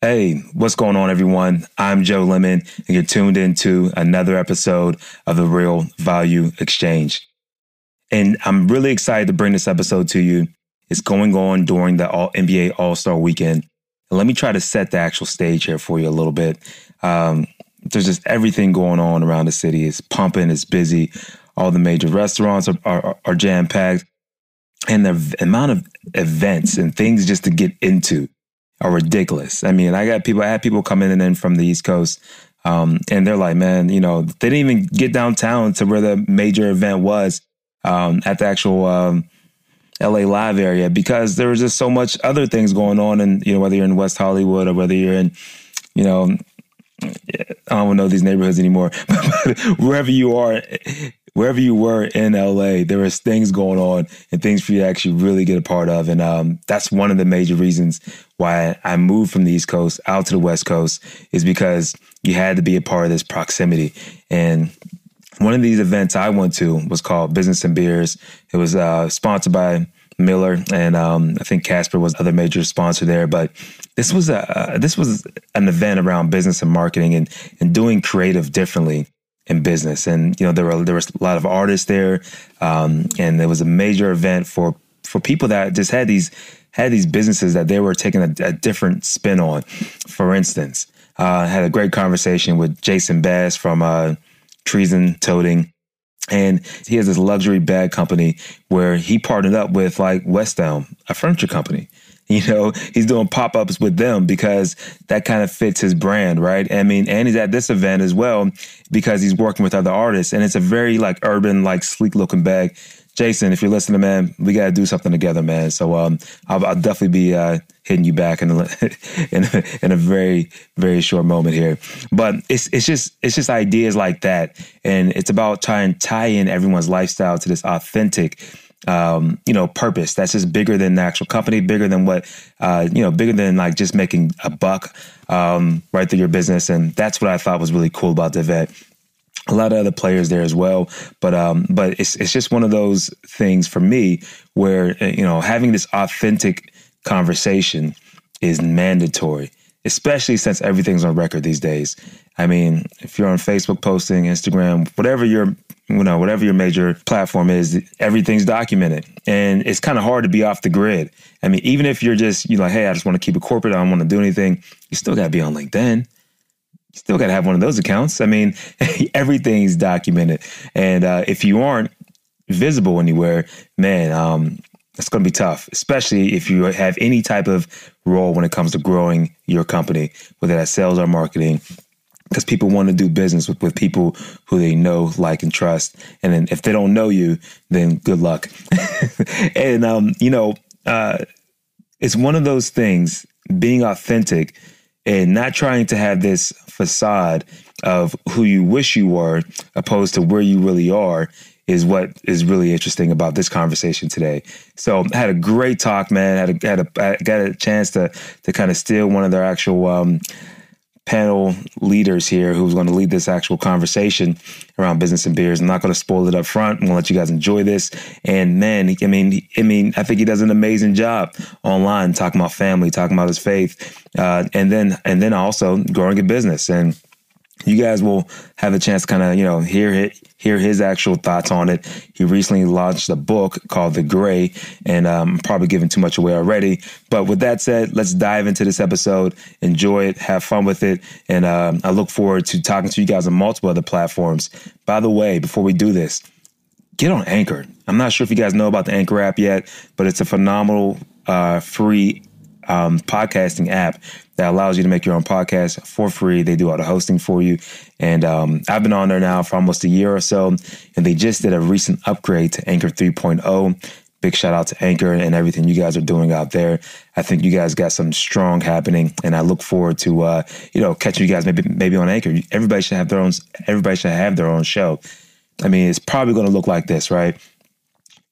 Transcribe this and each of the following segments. Hey, what's going on, everyone? I'm Joe Lemon, and you're tuned into another episode of The Real Value Exchange. And I'm really excited to bring this episode to you. It's going on during the NBA All-Star Weekend. And let me try to set the actual stage here for you a little bit. There's just everything going on around the city. It's pumping, it's busy. All the major restaurants are jam-packed. And the amount of events and things just to get into are ridiculous. I mean, I had people coming in from the East Coast, and they're like, man, you know, they didn't even get downtown to where the major event was at the actual LA Live area, because there was just so much other things going on. And, you know, whether you're in West Hollywood or whether you're in, you know, I don't know these neighborhoods anymore, but wherever you were in LA, there was things going on and things for you to actually really get a part of. And that's one of the major reasons why I moved from the East Coast out to the West Coast, is because you had to be a part of this proximity. And one of these events I went to was called Business and Beers. It was sponsored by Miller, and I think Casper was the other major sponsor there. But this was an event around business and marketing and doing creative differently in business. And, you know, there was a lot of artists there. And there was a major event for people that just had these businesses that they were taking a different spin on. For instance, I had a great conversation with Jason Bass from Treason Toting. And he has this luxury bag company where he partnered up with like West Elm, a furniture company. You know, he's doing pop-ups with them because that kind of fits his brand, right? I mean, and he's at this event as well because he's working with other artists. And it's a very like urban, like sleek looking bag. Jason, if you're listening, man, we got to do something together, man. So I'll definitely be hitting you back in a very, very short moment here. But it's just ideas like that. And it's about trying to tie in everyone's lifestyle to this authentic purpose that's just bigger than the actual company, bigger than what, bigger than like just making a buck right through your business. And that's what I thought was really cool about the event. A lot of other players there as well. But it's just one of those things for me where, you know, having this authentic conversation is mandatory, especially since everything's on record these days. I mean, if you're on Facebook posting, Instagram, whatever your major platform is, everything's documented. And it's kind of hard to be off the grid. I mean, even if you're just, you know, like, hey, I just want to keep it corporate, I don't want to do anything, you still got to be on LinkedIn. You still got to have one of those accounts. I mean, everything's documented. And if you aren't visible anywhere, man, it's going to be tough, especially if you have any type of role when it comes to growing your company, whether that's sales or marketing, because people want to do business with people who they know, like, and trust. And then if they don't know you, then good luck. And, it's one of those things, being authentic and not trying to have this facade of who you wish you were opposed to where you really are, is what is really interesting about this conversation today. So I had a great talk, man. I got a chance to kind of steal one of their actual panel leaders here who's going to lead this actual conversation around business and beers. I'm not going to spoil it up front. I'm going to let you guys enjoy this. And man, I think he does an amazing job online, talking about family, talking about his faith, and then also growing a business. And you guys will have a chance to kind of, you know, hear his actual thoughts on it. He recently launched a book called The Gray, and I'm probably giving too much away already. But with that said, let's dive into this episode, enjoy it, have fun with it. And I look forward to talking to you guys on multiple other platforms. By the way, before we do this, get on Anchor. I'm not sure if you guys know about the Anchor app yet, but it's a phenomenal free podcasting app that allows you to make your own podcast for free. They do all the hosting for you. And I've been on there now for almost a year or so, and they just did a recent upgrade to Anchor 3.0. Big shout out to Anchor and everything you guys are doing out there. I think you guys got some strong happening, and I look forward to catching you guys maybe on Anchor. Everybody should have their own show. I mean, it's probably going to look like this, right?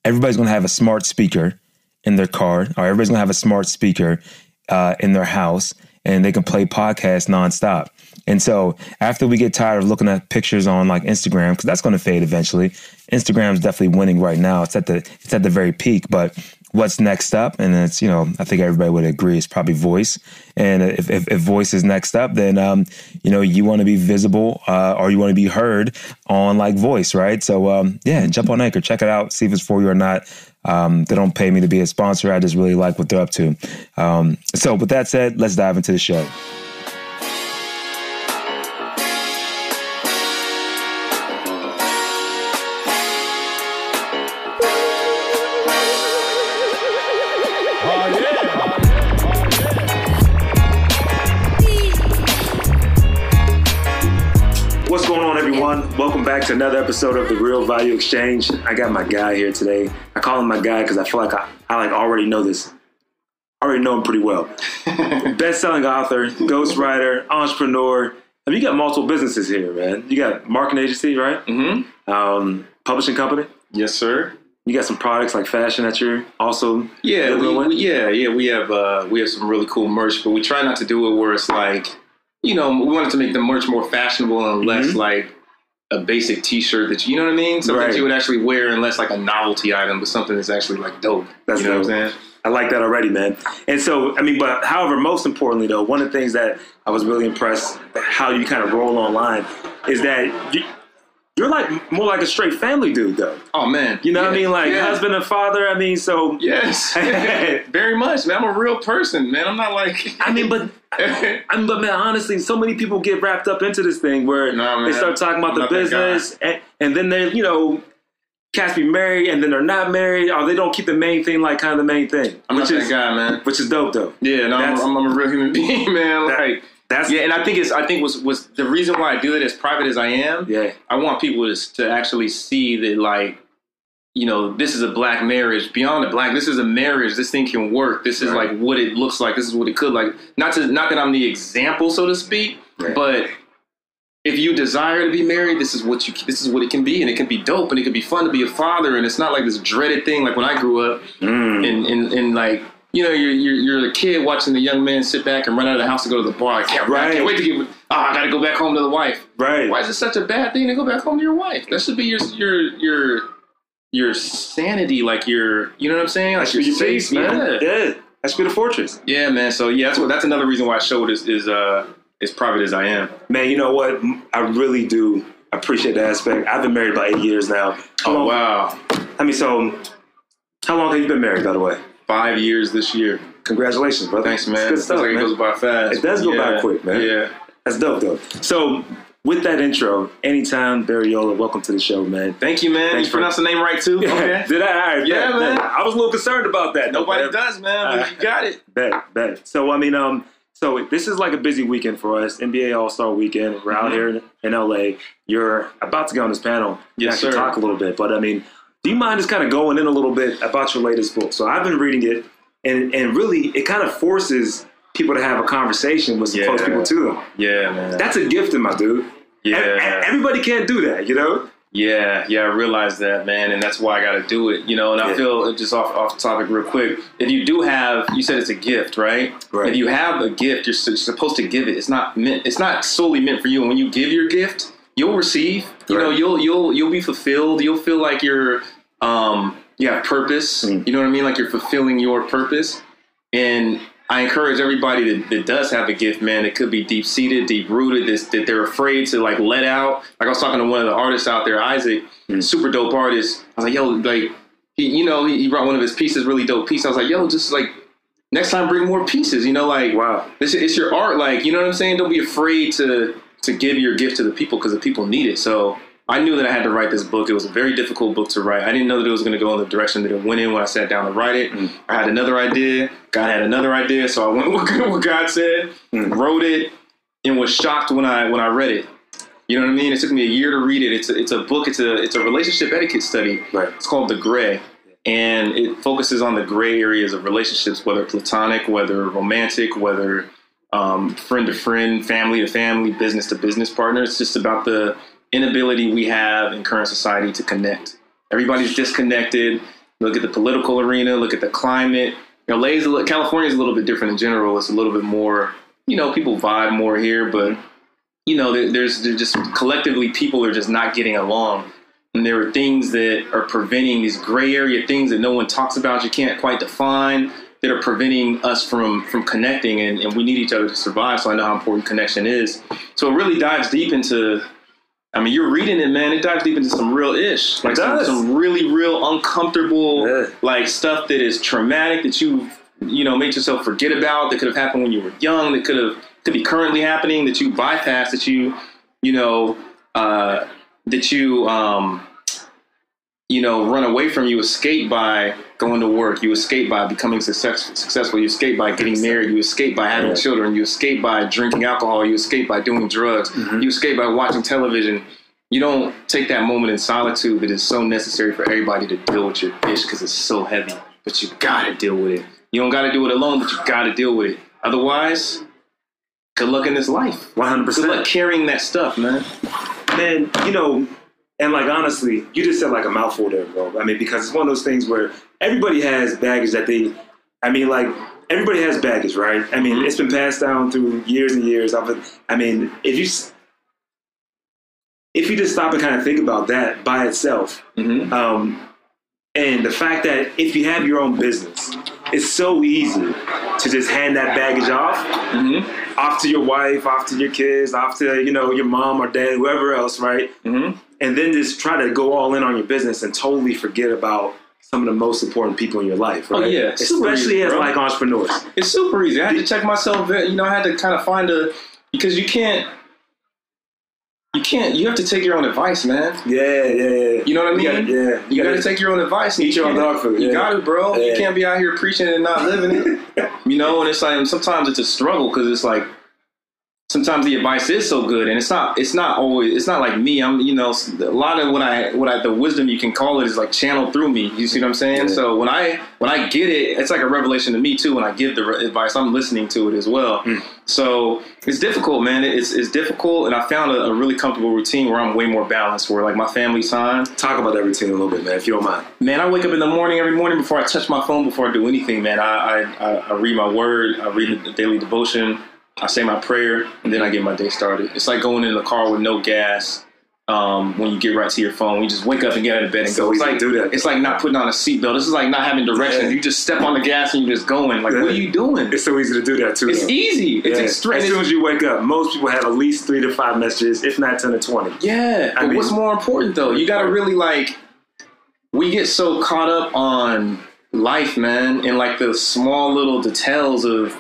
Everybody's going to have a smart speaker in their car, or everybody's gonna have a smart speaker in their house, and they can play podcasts nonstop. And so after we get tired of looking at pictures on like Instagram, because that's gonna fade eventually. Instagram's definitely winning right now. It's at the very peak, but what's next up, and it's, you know, I think everybody would agree it's probably voice. And if voice is next up, then you know, you want to be visible or you want to be heard on like voice, right? So yeah, jump on Anchor, check it out, see if it's for you or not. They don't pay me to be a sponsor. I just really like what they're up to. So with that said, let's dive into the show. Back to another episode of The Real Value Exchange. I got my guy here today. I call him my guy because I feel like I already know this. I already know him pretty well. Best-selling author, ghostwriter, entrepreneur. I mean, you got multiple businesses here, man. You got marketing agency, right? Mm-hmm. Publishing company. Yes, sir. You got some products like fashion that you're also We have some really cool merch, but we try not to do it where it's like, you know, we wanted to make the merch more fashionable and less like a basic t-shirt that, you know what I mean? Something that you would actually wear, unless like a novelty item, but something that's actually like dope. That's you know dope. What I'm saying? I like that already, man. And so, I mean, but however, most importantly though, one of the things that I was really impressed how you kind of roll online is that you're like more like a straight family dude though. Oh man. You know what I mean? Like husband and father, I mean, so. Yes. Very much, man. I'm a real person, man. I'm not like. I mean, but. But man, honestly, so many people get wrapped up into this thing where they start talking about the business and then they're, you know, cats be married and then they're not married or they don't keep the main thing like kind of the main thing. I'm not that guy, man. Which is dope though. Yeah, no, I'm a real human being, man. Like that's yeah, and I think was the reason why I do it as private as I am. Yeah, I want people to actually see that, like, you know, this is a black marriage. Beyond a black, this is a marriage. This thing can work. This is like what it looks like. This is what it could like. Not that I'm the example, so to speak, but if you desire to be married, this is what it can be, and it can be dope, and it can be fun to be a father, and it's not like this dreaded thing like when I grew up, and like, you know, you're a kid watching the young man sit back and run out of the house to go to the bar. I can't wait to get. I gotta go back home to the wife. Right? Why is it such a bad thing to go back home to your wife? That should be your sanity, like your, you know what I'm saying? Like your face, man. Yeah. That should be the fortress. Yeah, man. So yeah, that's another reason why I show it is as private as I am. Man, you know what? I really do appreciate that aspect. I've been married about 8 years now. Oh, wow. I mean, so how long have you been married, by the way? 5 years this year. Congratulations, brother. Thanks, man. It's good stuff, man. It goes by fast. It does go by quick, man. Yeah. That's dope, though. So, with that intro, anytime, Bereolaesque, welcome to the show, man. Thank you, man. Thanks. You pronounced the name right, too? Yeah. Okay. Did I? All right. Yeah, man. I was a little concerned about that. Nobody does, man. But you got it. Bet. So, I mean, so this is like a busy weekend for us. NBA All-Star Weekend. We're out here in LA. You're about to get on this panel. Yes, sir. Talk a little bit. But, I mean, do you mind just kind of going in a little bit about your latest book? So, I've been reading it, and really, it kind of forces people to have a conversation with some close people to them. Yeah, man. That's a gift in my dude. Yeah. Everybody can't do that, you know? Yeah, I realize that, man, and that's why I gotta do it, you know, and I feel, just off topic real quick, if you do have, you said it's a gift, right? Right. If you have a gift, you're supposed to give it. It's not solely meant for you, and when you give your gift, you'll receive, you know, you'll be fulfilled, you'll feel like you're, you have purpose, you know what I mean? Like you're fulfilling your purpose, and I encourage everybody that does have a gift, man. It could be deep-seated, deep-rooted, that they're afraid to, like, let out. Like, I was talking to one of the artists out there, Isaac, super dope artist. I was like, yo, like, he brought one of his pieces, really dope piece. I was like, yo, just, like, next time bring more pieces, you know? Like, wow, it's your art, like, you know what I'm saying? Don't be afraid to give your gift to the people because the people need it. So I knew that I had to write this book. It was a very difficult book to write. I didn't know that it was going to go in the direction that it went in when I sat down to write it. I had another idea. God had another idea. So I went with what God said, wrote it, and was shocked when I read it. You know what I mean? It took me a year to read it. It's a book. It's a relationship etiquette study. Right. It's called The Gray. And it focuses on the gray areas of relationships, whether platonic, whether romantic, whether friend to friend, family to family, business to business partner. It's just about the inability we have in current society to connect. Everybody's disconnected. Look at the political arena. Look at the climate. California is a little bit different in general. It's a little bit more, you know, people vibe more here, but you know, there's just collectively people are just not getting along. And there are things that are preventing these gray area things that no one talks about, you can't quite define, that are preventing us from connecting, and we need each other to survive. So I know how important connection is. So it really dives deep into, I mean, you're reading it, man. It dives deep into some real ish, like some really real uncomfortable, like stuff that is traumatic that you made yourself forget about, that could have happened when you were young, that could be currently happening, that you bypassed, that you run away from. You escape by going to work. You escape by becoming successful. You escape by getting married. You escape by having children. You escape by drinking alcohol. You escape by doing drugs. Mm-hmm. You escape by watching television. You don't take that moment in solitude that is so necessary for everybody to deal with your bitch because it's so heavy. But you gotta deal with it. You don't gotta do it alone, but you gotta deal with it. Otherwise, good luck in this life. 100%. Good luck carrying that stuff, man. Man, and like, honestly, you just said like a mouthful there, bro. I mean, because it's one of those things where everybody has baggage everybody has baggage, right? I mean, it's been passed down through years and years. If you just stop and kind of think about that by itself, and the fact that if you have your own business, it's so easy to just hand that baggage off, off to your wife, off to your kids, off to, your mom or dad, whoever else, right? Mm-hmm. And then just try to go all in on your business and totally forget about some of the most important people in your life, right? Oh, yeah. Especially as, like, entrepreneurs. It's super easy. I had to check myself. I had to kind of find because you have to take your own advice, man. Yeah. You know what I mean? You got to take your own advice. Eat your own dog food. You got to, bro. Yeah. You can't be out here preaching and not living it. And it's like, sometimes it's a struggle because it's like, sometimes the advice is so good, and it's not like me. A lot of what I the wisdom, you can call it, is like channeled through me. You see what I'm saying? Yeah. So when I get it, it's like a revelation to me too. When I give the advice, I'm listening to it as well. Mm. So it's difficult, man. It's difficult. And I found a really comfortable routine where I'm way more balanced, where like my family time. Talk about that routine a little bit, man, if you don't mind. Man, I wake up in the morning, every morning before I touch my phone, before I do anything, man, I read my word. I read the daily devotion. I say my prayer, and then I get my day started. It's like going in the car with no gas when you get right to your phone. You just wake up and get out of bed and go. It's like, do that. It's like not putting on a seatbelt. This is like not having directions. Yeah. You just step on the gas and you're just going. Like, what are you doing? It's so easy to do that, too. It's easy. It's extreme. As soon as you wake up, most people have at least 3 to 5 messages, if not 10 to 20. Yeah. But what's more important, though? You got to really, we get so caught up on life, man, and, the small little details of,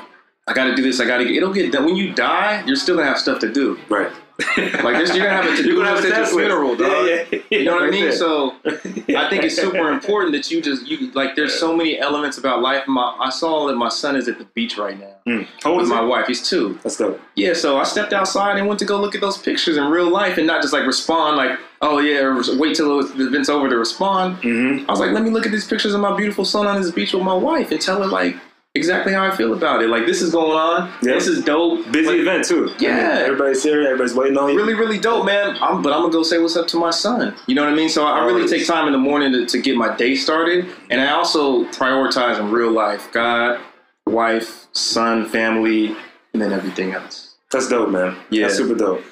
I got to do this. It'll get done. When you die, you're still going to have stuff to do. Right. You're going to have a to-do list at your funeral, dog. Yeah. You know what I mean? So I think it's super important that there's so many elements about life. I saw that my son is at the beach right now. How old is my wife? He's 2. Let's go. Yeah. So I stepped outside and went to go look at those pictures in real life and not just respond oh yeah, or wait till the event's over to respond. Mm-hmm. I was like, let me look at these pictures of my beautiful son on this beach with my wife and tell her exactly how I feel about it. This is going on. Yeah. This is dope. Busy event too. Yeah. Everybody's here. Everybody's waiting on you. Really, really dope, man. But I'm going to go say what's up to my son. You know what I mean? So I really take time in the morning to get my day started. And I also prioritize in real life. God, wife, son, family, and then everything else. That's dope, man. Yeah. That's super dope.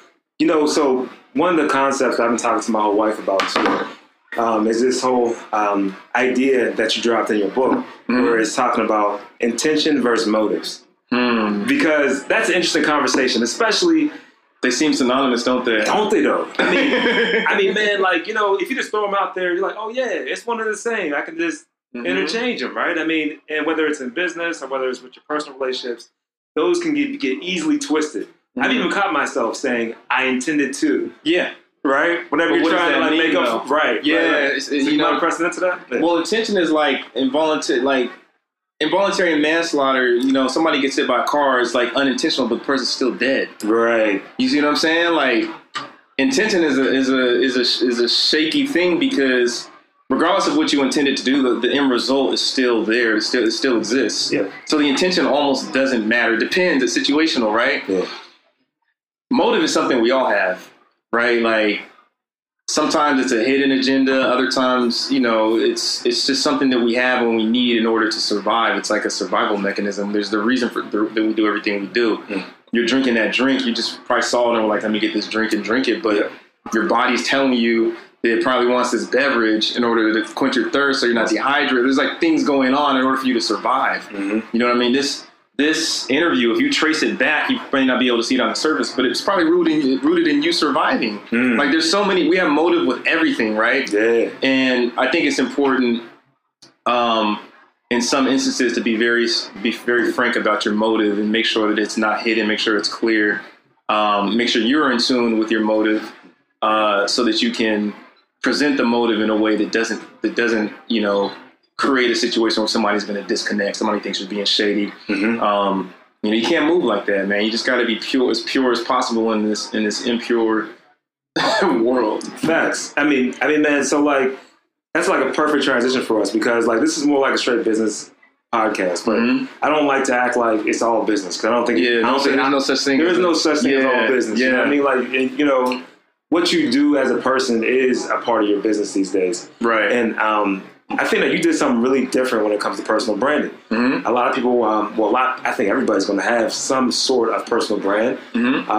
So one of the concepts I've been talking to my whole wife about too, is this whole idea that you dropped in your book, where it's talking about intention versus motives. Because that's an interesting conversation, especially... They seem synonymous, don't they? Don't they, though? I mean, man, if you just throw them out there, you're like, oh, yeah, it's one and the same. I can just interchange them, right? I mean, and whether it's in business or whether it's with your personal relationships, those can get easily twisted. I've even caught myself saying, I intended to. Yeah. Right? Whenever you're trying to make up... Right. Yeah. Right. It's you not pressing into that? Yeah. Well, intention is involuntary manslaughter. Somebody gets hit by a car, it's unintentional, but the person's still dead. Right. You see what I'm saying? Intention is a shaky thing because regardless of what you intended to do, the end result is still there. It still exists. Yeah. So the intention almost doesn't matter. It depends. It's situational, right? Yeah. Motive is something we all have. Right, sometimes it's a hidden agenda. Other times, it's just something that we have when we need in order to survive. It's like a survival mechanism. There's the reason that we do everything we do. Mm. You're drinking that drink. You just probably saw it and were like, "Let me get this drink and drink it." But your body's telling you It probably wants this beverage in order to quench your thirst so you're not dehydrated. There's like things going on in order for you to survive. Mm-hmm. You know what I mean? This interview, if you trace it back, you may not be able to see it on the surface, but it's probably rooted in you surviving. Mm. Like there's so many, we have motive with everything, right? Yeah. And I think it's important in some instances to be very frank about your motive and make sure that it's not hidden, make sure it's clear, make sure you're in tune with your motive so that you can present the motive in a way that doesn't, you know, create a situation where somebody's going to disconnect. Somebody thinks you're being shady. Mm-hmm. You know, you can't move like that, man. You just got to be pure as possible in this impure world. Facts. I mean, man. So like, that's like a perfect transition for us because like this is more like a straight business podcast. But mm-hmm. I don't like to act like it's all business because I don't think. Yeah. There's no such thing as all business. Yeah. You know what I mean, like it, you know, what you do as a person is a part of your business these days. Right. And I think that you did something really different when it comes to personal branding. Mm-hmm. A lot of people, I think everybody's going to have some sort of personal brand. Mm-hmm.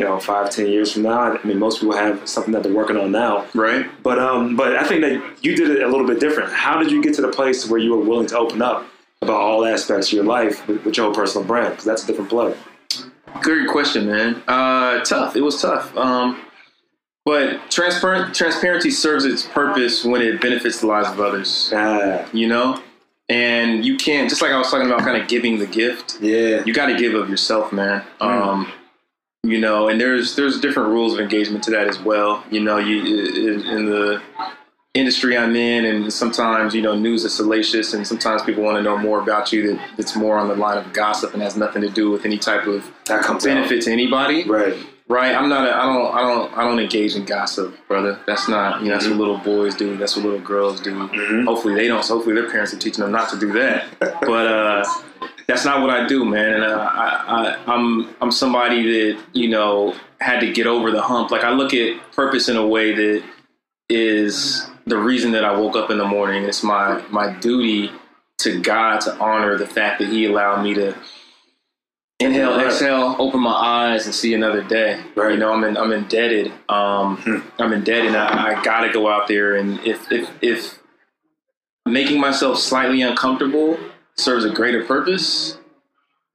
5-10 years from now, I mean, most people have something that they're working on now. Right. But I think that you did it a little bit different. How did you get to the place where you were willing to open up about all aspects of your life with your whole personal brand? Because that's a different play. Good question, man. Tough. It was tough. But transparency serves its purpose when it benefits the lives of others, you know, and you can't, just like I was talking about kind of giving the gift. Yeah. You got to give of yourself, man. You know, and there's different rules of engagement to that as well. You know, in the industry I'm in, and sometimes, you know, news is salacious and sometimes people want to know more about you that's more on the line of gossip and has nothing to do with any type of benefit to anybody. Right. Right, I don't engage in gossip, brother. That's not, you know, that's what little boys do. That's what little girls do. Mm-hmm. Hopefully they don't. So hopefully their parents are teaching them not to do that. But that's not what I do, man. And I'm somebody that, you know, had to get over the hump. Like I look at purpose in a way that is the reason that I woke up in the morning. It's my duty to God to honor the fact that He allowed me to. Inhale, exhale, open my eyes and see another day. Right. You know, I'm indebted. I'm indebted and I gotta go out there, and if making myself slightly uncomfortable serves a greater purpose,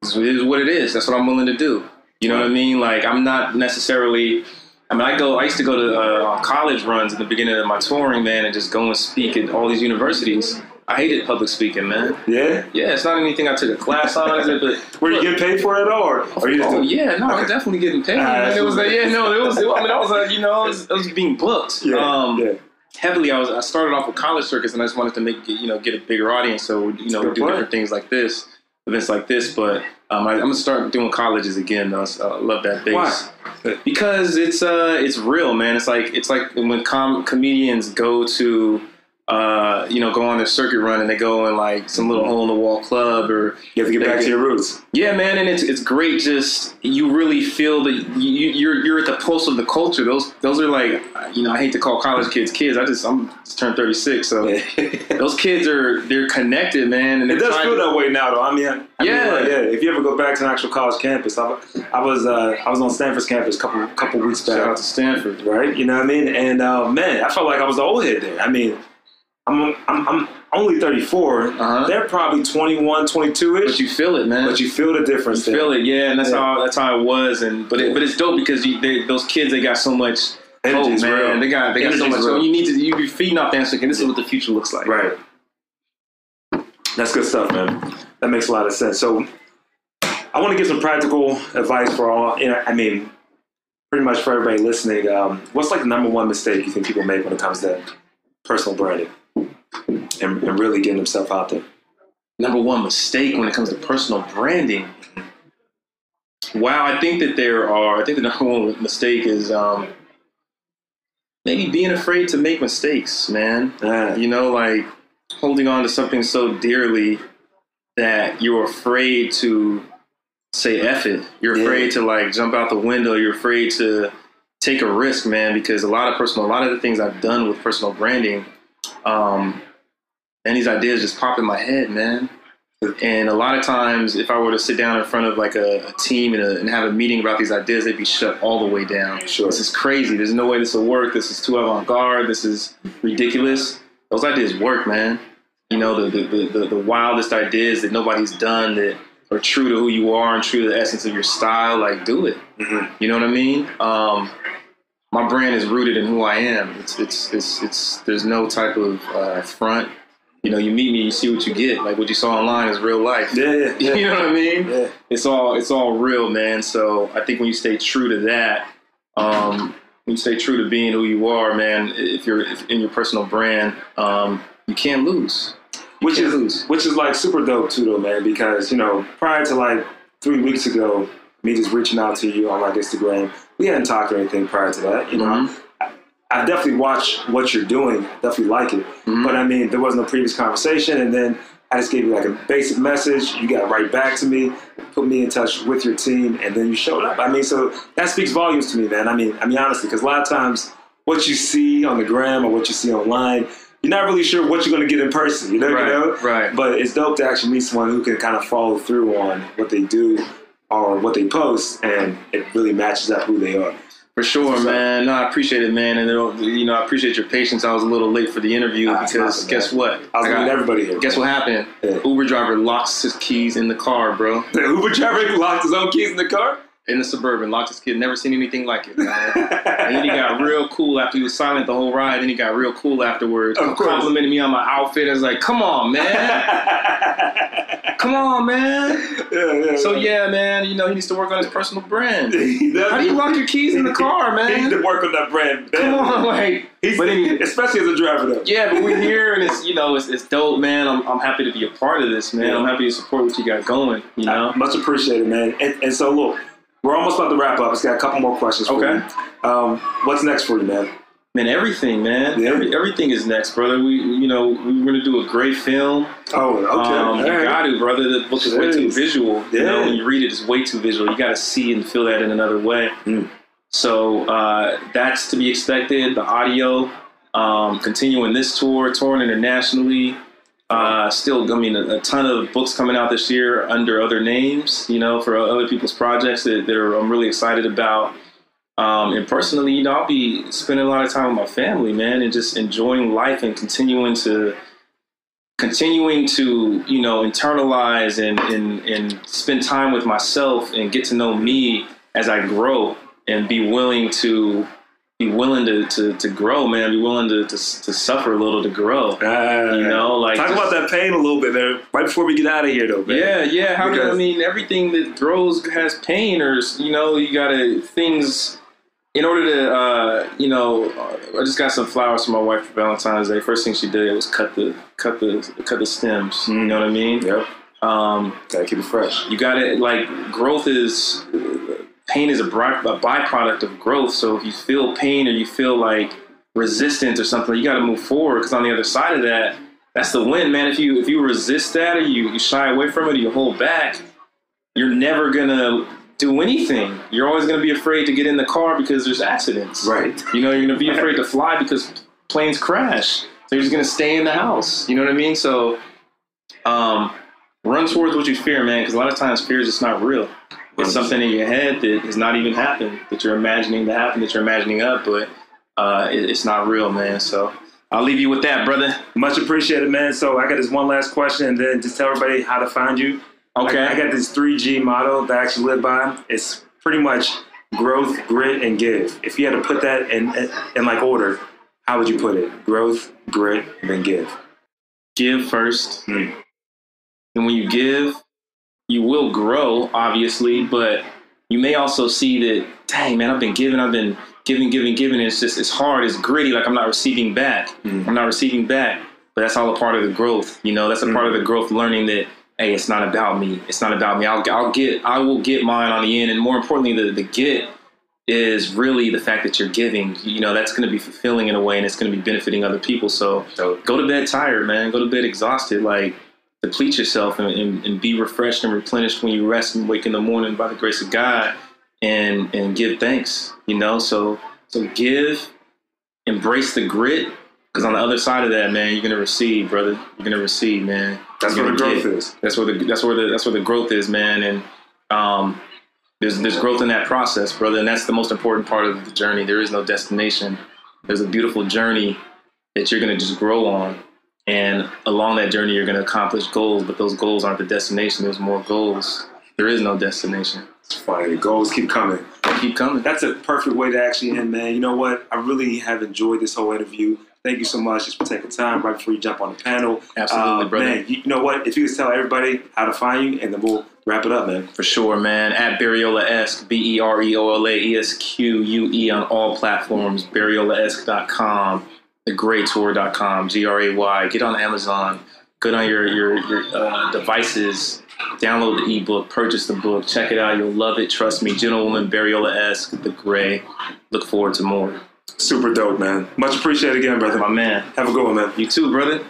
it is what it is. That's what I'm willing to do. You know what I mean? Like I'm not necessarily, I used to go to college runs at the beginning of my touring, man, and just go and speak at all these universities. I hated public speaking, man. Yeah? Yeah, it's not anything I took a class on. But were you getting paid for it at all? I'm definitely getting paid. It was like, I was being booked. Yeah, heavily. I started off with college circuits and I just wanted to get a bigger audience. So, you know, we do different things like this, events like this. But I'm going to start doing colleges again, though. I love that base. Why? Because it's real, man. It's like when comedians go to... go on their circuit run and they go in like some little hole in the wall club, or you have to get back to your roots. Yeah, man, and it's great. Just you really feel that you're at the pulse of the culture. Those are like, you know, I hate to call college kids. I'm just turned 36, so those kids they're connected, man. And it does feel that way now, though. If you ever go back to an actual college campus, I was on Stanford's campus a couple weeks back. Shout out to Stanford, right? You know what I mean? And man, I felt like I was the old head there. I mean. I'm only 34. Uh-huh. They're probably 21, 22-ish. But you feel it, man. But you feel the difference. You feel it, yeah. And that's how it was. And but it's dope because those kids, they got so much hope, man. Real. They got so much. So you be feeding off that. And this is what the future looks like. Right. That's good stuff, man. That makes a lot of sense. So I want to give some practical advice for all. Pretty much for everybody listening. What's like the number one mistake you think people make when it comes to personal branding? And really getting himself out there. Number one mistake when it comes to personal branding. Wow, I think the number one mistake is maybe being afraid to make mistakes, man. You know, like holding on to something so dearly that you're afraid to say F it. You're afraid to like jump out the window. You're afraid to take a risk, man, because a lot of the things I've done with personal branding, and these ideas just pop in my head, man. And a lot of times, if I were to sit down in front of like a team and have a meeting about these ideas, they'd be shut all the way down. Sure. This is crazy. There's no way this will work. This is too avant-garde. This is ridiculous. Those ideas work, man. You know, the wildest ideas that nobody's done that are true to who you are and true to the essence of your style. Like, do it. Mm-hmm. You know what I mean? My brand is rooted in who I am. It's there's no type of front. You know, you meet me, you see what you get. Like what you saw online is real life. Yeah. You know what I mean? Yeah. It's all real, man. So I think when you stay true to that, when you stay true to being who you are, man, if you're in your personal brand, you can't lose. Which is like super dope too, though, man. Because you know, prior to like 3 weeks ago, me just reaching out to you on like Instagram, we hadn't talked or anything prior to that. You know. Mm-hmm. I definitely watch what you're doing. I definitely like it. Mm-hmm. But I mean, there was no previous conversation. And then I just gave you like a basic message. You got right back to me, put me in touch with your team, and then you showed up. I mean, so that speaks volumes to me, man. I mean, honestly, because a lot of times what you see on the gram or what you see online, you're not really sure what you're going to get in person. You know, right, you know? Right. But it's dope to actually meet someone who can kind of follow through on what they do or what they post, and it really matches up who they are. For sure, man. No, I appreciate it, man. And, you know, I appreciate your patience. I was a little late for the interview because guess what? I was with everybody here. Guess what happened? Yeah. Uber driver locks his keys in the car, bro. The Uber driver locked his own keys in the car? In the Suburban. Locked his kid. Never seen anything like it, man. And then he got real cool after he was silent the whole ride. Then he got real cool afterwards. Complimented me on my outfit. I was like, come on, man. Yeah. So, yeah, man, you know, he needs to work on his personal brand. How do you lock your keys in the car, man? He needs to work on that brand. Man. Come on, like. But anyway, especially as a driver, though. Yeah, but we're here, and it's, you know, it's dope, man. I'm happy to be a part of this, man. Yeah. I'm happy to support what you got going, you know? Much appreciated, man. And so, look. We're almost about to wrap up. It's got a couple more questions for you. What's next for you, man? Man, everything, man. Yeah. Everything is next, brother. We're going to do a great film. Oh, okay. You got to, brother. The book is way too visual. Yeah. You know, when you read it, it's way too visual. You got to see and feel that in another way. Mm. So that's to be expected. The audio, continuing this tour, touring internationally. Still, I mean, a ton of books coming out this year under other names, you know, for other people's projects that I'm really excited about. And personally, you know, I'll be spending a lot of time with my family, man, and just enjoying life and continuing to, you know, internalize and spend time with myself and get to know me as I grow and be willing to grow, man. Be willing to suffer a little to grow. You know, like talk about that pain a little bit there. Right before we get out of here, though, man. Yeah. Everything that grows has pain, or you know, you gotta things in order to, you know. I just got some flowers from my wife for Valentine's Day. First thing she did was cut the stems. Mm. You know what I mean? Yep. Gotta keep it fresh. You gotta like growth is. Pain is a byproduct of growth. So if you feel pain or you feel like resistance or something, you got to move forward because on the other side of that, that's the win, man. If you resist that or you shy away from it or you hold back, you're never going to do anything. You're always going to be afraid to get in the car because there's accidents. Right. You know, you're going to be afraid to fly because planes crash. So you're just going to stay in the house. You know what I mean? So run towards what you fear, man, because a lot of times fear is just not real. It's something in your head that has not even happened, that you're imagining to happen, that you're imagining up, but it's not real, man. So I'll leave you with that, brother. Much appreciated, man. So I got this one last question, and then just tell everybody how to find you. Okay. I got this 3G motto that I actually live by. It's pretty much growth, grit, and give. If you had to put that in like order, how would you put it? Growth, grit, and then give. Give first. Mm. And when you give, you will grow, obviously, but you may also see that, dang, man, I've been giving. And it's hard. It's gritty. Like I'm not receiving back. Mm-hmm. But that's all a part of the growth. You know, that's a part of the growth, learning that, hey, it's not about me. I will get mine on the end. And more importantly, the get is really the fact that you're giving, you know, that's going to be fulfilling in a way and it's going to be benefiting other people. So go to bed tired, man. Go to bed exhausted. Like, deplete yourself and be refreshed and replenished when you rest and wake in the morning by the grace of God and give thanks, you know? So give, embrace the grit, because on the other side of that, man, you're going to receive, brother. You're going to receive, man. That's where the growth is. That's where the growth is, man. And there's growth in that process, brother. And that's the most important part of the journey. There is no destination. There's a beautiful journey that you're going to just grow on. And along that journey, you're going to accomplish goals, but those goals aren't the destination. There's more goals. There is no destination. It's funny. The goals keep coming. They keep coming. That's a perfect way to actually end, man. You know what? I really have enjoyed this whole interview. Thank you so much just for taking time right before you jump on the panel. Absolutely, brother. Man, you know what? If you could tell everybody how to find you, and then we'll wrap it up, man. For sure, man. At Bereolaesque, Bereolaesque on all platforms. Bereolaesque.com. TheGrayTour.com, Gray. Get on Amazon. Get on your devices. Download the ebook. Purchase the book. Check it out. You'll love it. Trust me. Gentlewoman, Bereolaesque, The Gray. Look forward to more. Super dope, man. Much appreciated again, brother. My man. Have a good one, man. You too, brother.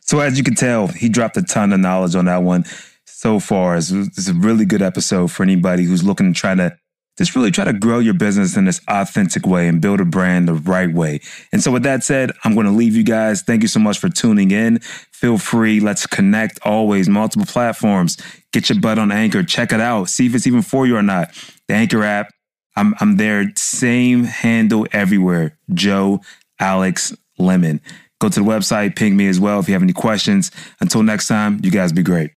So as you can tell, he dropped a ton of knowledge on that one so far. It's a really good episode for anybody who's looking to try to grow your business in this authentic way and build a brand the right way. And so with that said, I'm going to leave you guys. Thank you so much for tuning in. Feel free. Let's connect always. Multiple platforms. Get your butt on Anchor. Check it out. See if it's even for you or not. The Anchor app. I'm there. Same handle everywhere. Joe Alex Lemon. Go to the website. Ping me as well if you have any questions. Until next time, you guys be great.